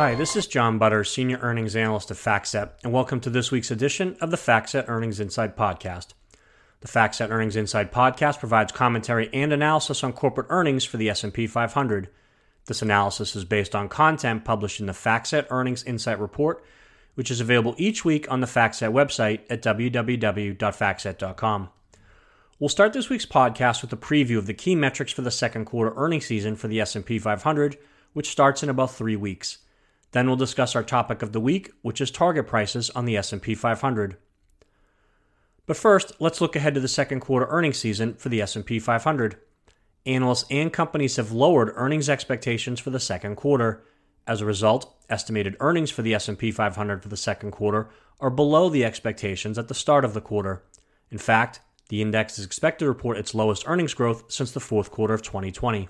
Hi, this is John Butter, Senior Earnings Analyst at FactSet, and welcome to this week's edition of the FactSet Earnings Inside Podcast. The FactSet Earnings Inside Podcast provides commentary and analysis on corporate earnings for the S&P 500. This analysis is based on content published in the FactSet Earnings Insight Report, which is available each week on the FactSet website at www.factset.com. We'll start this week's podcast with a preview of the key metrics for the second quarter earnings season for the S&P 500, which starts in about 3 weeks. Then we'll discuss our topic of the week, which is target prices on the S&P 500. But first, let's look ahead to the second quarter earnings season for the S&P 500. Analysts and companies have lowered earnings expectations for the second quarter. As a result, estimated earnings for the S&P 500 for the second quarter are below the expectations at the start of the quarter. In fact, the index is expected to report its lowest earnings growth since the fourth quarter of 2020.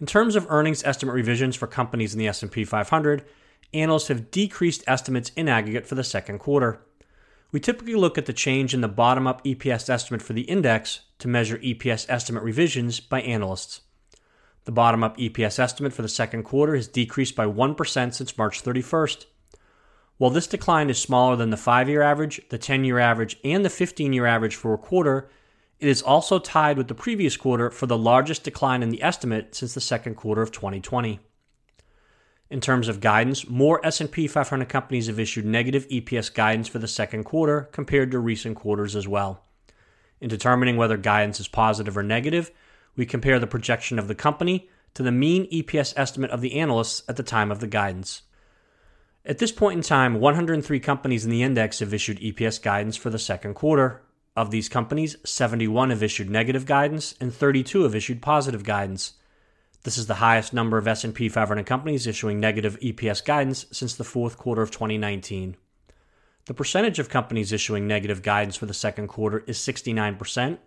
In terms of earnings estimate revisions for companies in the S&P 500, analysts have decreased estimates in aggregate for the second quarter. We typically look at the change in the bottom-up EPS estimate for the index to measure EPS estimate revisions by analysts. The bottom-up EPS estimate for the second quarter has decreased by 1% since March 31st. While this decline is smaller than the 5-year average, the 10-year average, and the 15-year average for a quarter, it is also tied with the previous quarter for the largest decline in the estimate since the second quarter of 2020. In terms of guidance, more S&P 500 companies have issued negative EPS guidance for the second quarter compared to recent quarters as well. In determining whether guidance is positive or negative, we compare the projection of the company to the mean EPS estimate of the analysts at the time of the guidance. At this point in time, 103 companies in the index have issued EPS guidance for the second quarter. Of these companies, 71 have issued negative guidance and 32 have issued positive guidance. This is the highest number of S&P 500 companies issuing negative EPS guidance since the fourth quarter of 2019. The percentage of companies issuing negative guidance for the second quarter is 69%,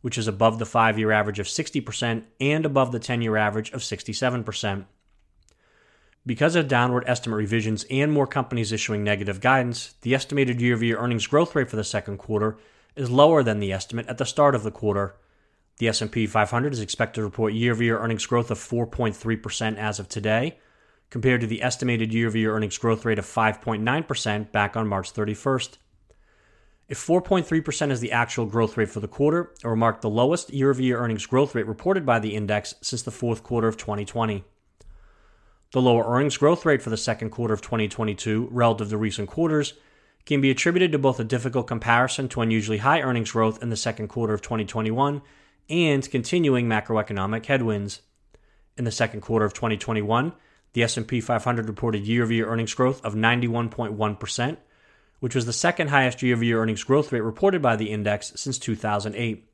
which is above the 5-year average of 60% and above the 10-year average of 67%. Because of downward estimate revisions and more companies issuing negative guidance, the estimated year-over-year earnings growth rate for the second quarter is lower than the estimate at the start of the quarter. The S&P 500 is expected to report year-over-year earnings growth of 4.3% as of today, compared to the estimated year-over-year earnings growth rate of 5.9% back on March 31st. If 4.3% is the actual growth rate for the quarter, it will mark the lowest year-over-year earnings growth rate reported by the index since the fourth quarter of 2020. The lower earnings growth rate for the second quarter of 2022 relative to recent quarters can be attributed to both a difficult comparison to unusually high earnings growth in the second quarter of 2021 and continuing macroeconomic headwinds. In the second quarter of 2021, the S&P 500 reported year-over-year earnings growth of 91.1%, which was the second highest year-over-year earnings growth rate reported by the index since 2008.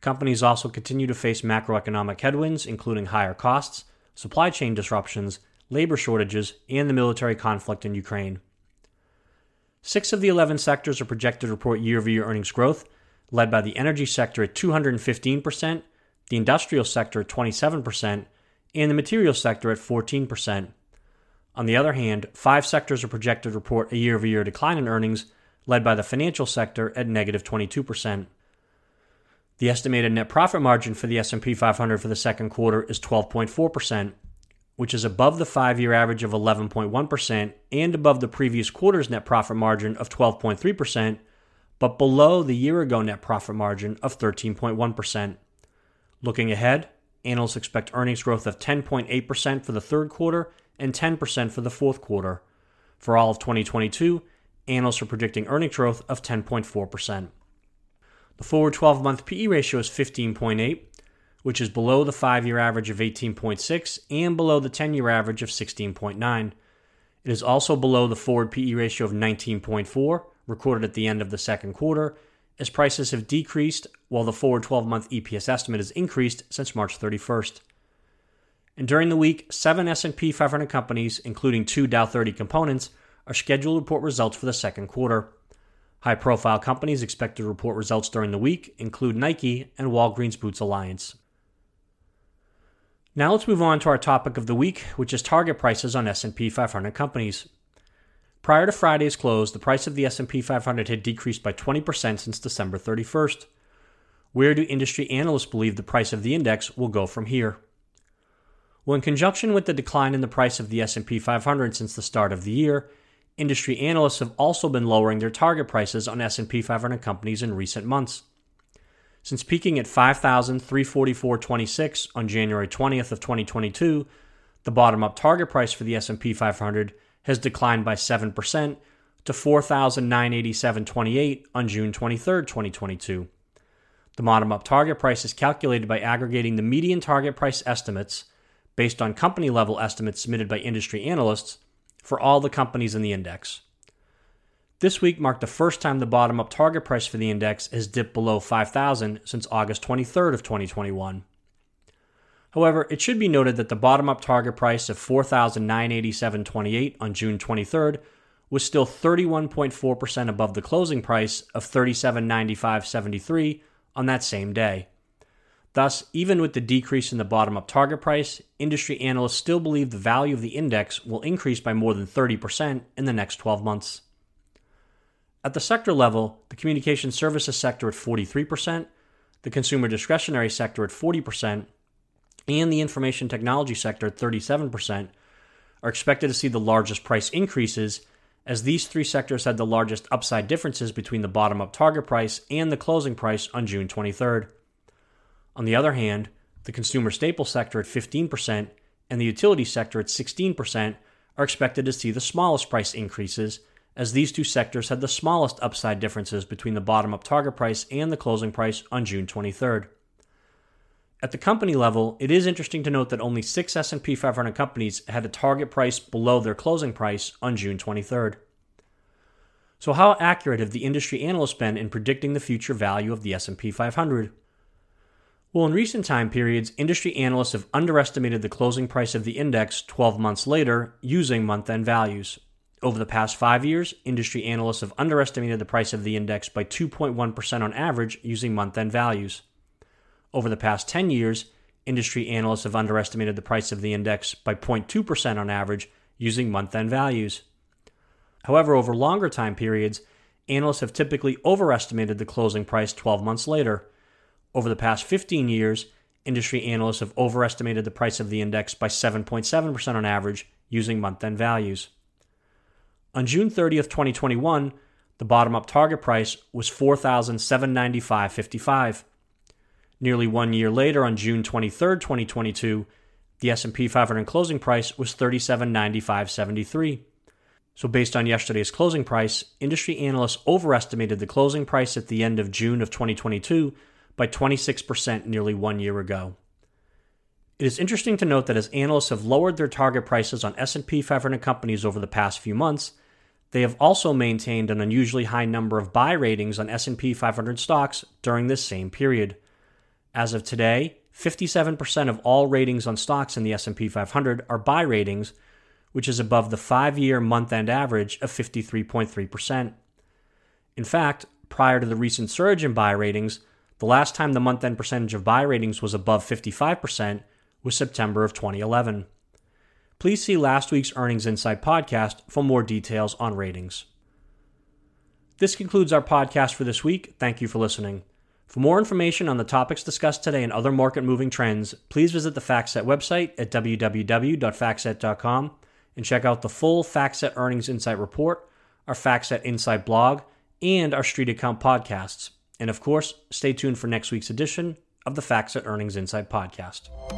Companies also continue to face macroeconomic headwinds, including higher costs, supply chain disruptions, labor shortages, and the military conflict in Ukraine. 6 of the 11 sectors are projected to report year-over-year earnings growth, led by the energy sector at 215%, the industrial sector at 27%, and the materials sector at 14%. On the other hand, 5 sectors are projected to report a year-over-year decline in earnings, led by the financial sector at negative 22%. The estimated net profit margin for the S&P 500 for the second quarter is 12.4%. which is above the 5-year average of 11.1% and above the previous quarter's net profit margin of 12.3%, but below the year-ago net profit margin of 13.1%. Looking ahead, analysts expect earnings growth of 10.8% for the third quarter and 10% for the fourth quarter. For all of 2022, analysts are predicting earnings growth of 10.4%. The forward 12-month PE ratio is 15.8%. which is below the 5-year average of 18.6 and below the 10-year average of 16.9. It is also below the forward PE ratio of 19.4, recorded at the end of the second quarter, as prices have decreased while the forward 12-month EPS estimate has increased since March 31st. And during the week, 7 S&P 500 companies, including 2 Dow 30 components, are scheduled to report results for the second quarter. High-profile companies expected to report results during the week include Nike and Walgreens Boots Alliance. Now let's move on to our topic of the week, which is target prices on S&P 500 companies. Prior to Friday's close, the price of the S&P 500 had decreased by 20% since December 31st. Where do industry analysts believe the price of the index will go from here? Well, in conjunction with the decline in the price of the S&P 500 since the start of the year, industry analysts have also been lowering their target prices on S&P 500 companies in recent months. Since peaking at 5,344.26 on January 20th of 2022, the bottom-up target price for the S&P 500 has declined by 7% to 4,987.28 on June 23rd, 2022. The bottom-up target price is calculated by aggregating the median target price estimates based on company-level estimates submitted by industry analysts for all the companies in the index. This week marked the first time the bottom-up target price for the index has dipped below 5,000 since August 23rd of 2021. However, it should be noted that the bottom-up target price of 4,987.28 on June 23rd was still 31.4% above the closing price of 37.95.73 on that same day. Thus, even with the decrease in the bottom-up target price, industry analysts still believe the value of the index will increase by more than 30% in the next 12 months. At the sector level, the communication services sector at 43%, the consumer discretionary sector at 40%, and the information technology sector at 37% are expected to see the largest price increases, as these three sectors had the largest upside differences between the bottom-up target price and the closing price on June 23rd. On the other hand, the consumer staple sector at 15% and the utility sector at 16% are expected to see the smallest price increases, as these two sectors had the smallest upside differences between the bottom-up target price and the closing price on June 23rd. At the company level, it is interesting to note that only 6 S&P 500 companies had a target price below their closing price on June 23rd. So how accurate have the industry analysts been in predicting the future value of the S&P 500? Well, in recent time periods, industry analysts have underestimated the closing price of the index 12 months later using month-end values. Over the past 5 years, industry analysts have underestimated the price of the index by 2.1% on average using month-end values. Over the past 10 years, industry analysts have underestimated the price of the index by 0.2% on average using month-end values. However, over longer time periods, analysts have typically overestimated the closing price 12 months later. Over the past 15 years, industry analysts have overestimated the price of the index by 7.7% on average using month-end values. On June 30th, 2021, the bottom-up target price was $4,795.55. Nearly 1 year later, on June 23rd, 2022, the S&P 500 closing price was $37.95.73. So based on yesterday's closing price, industry analysts overestimated the closing price at the end of June of 2022 by 26% nearly 1 year ago. It is interesting to note that as analysts have lowered their target prices on S&P 500 companies over the past few months, they have also maintained an unusually high number of buy ratings on S&P 500 stocks during this same period. As of today, 57% of all ratings on stocks in the S&P 500 are buy ratings, which is above the 5-year month-end average of 53.3%. In fact, prior to the recent surge in buy ratings, the last time the month-end percentage of buy ratings was above 55% was September of 2011. Please see last week's Earnings Insight podcast for more details on ratings. This concludes our podcast for this week. Thank you for listening. For more information on the topics discussed today and other market-moving trends, please visit the FactSet website at www.factset.com and check out the full FactSet Earnings Insight report, our FactSet Insight blog, and our Street Account podcasts. And of course, stay tuned for next week's edition of the FactSet Earnings Insight podcast.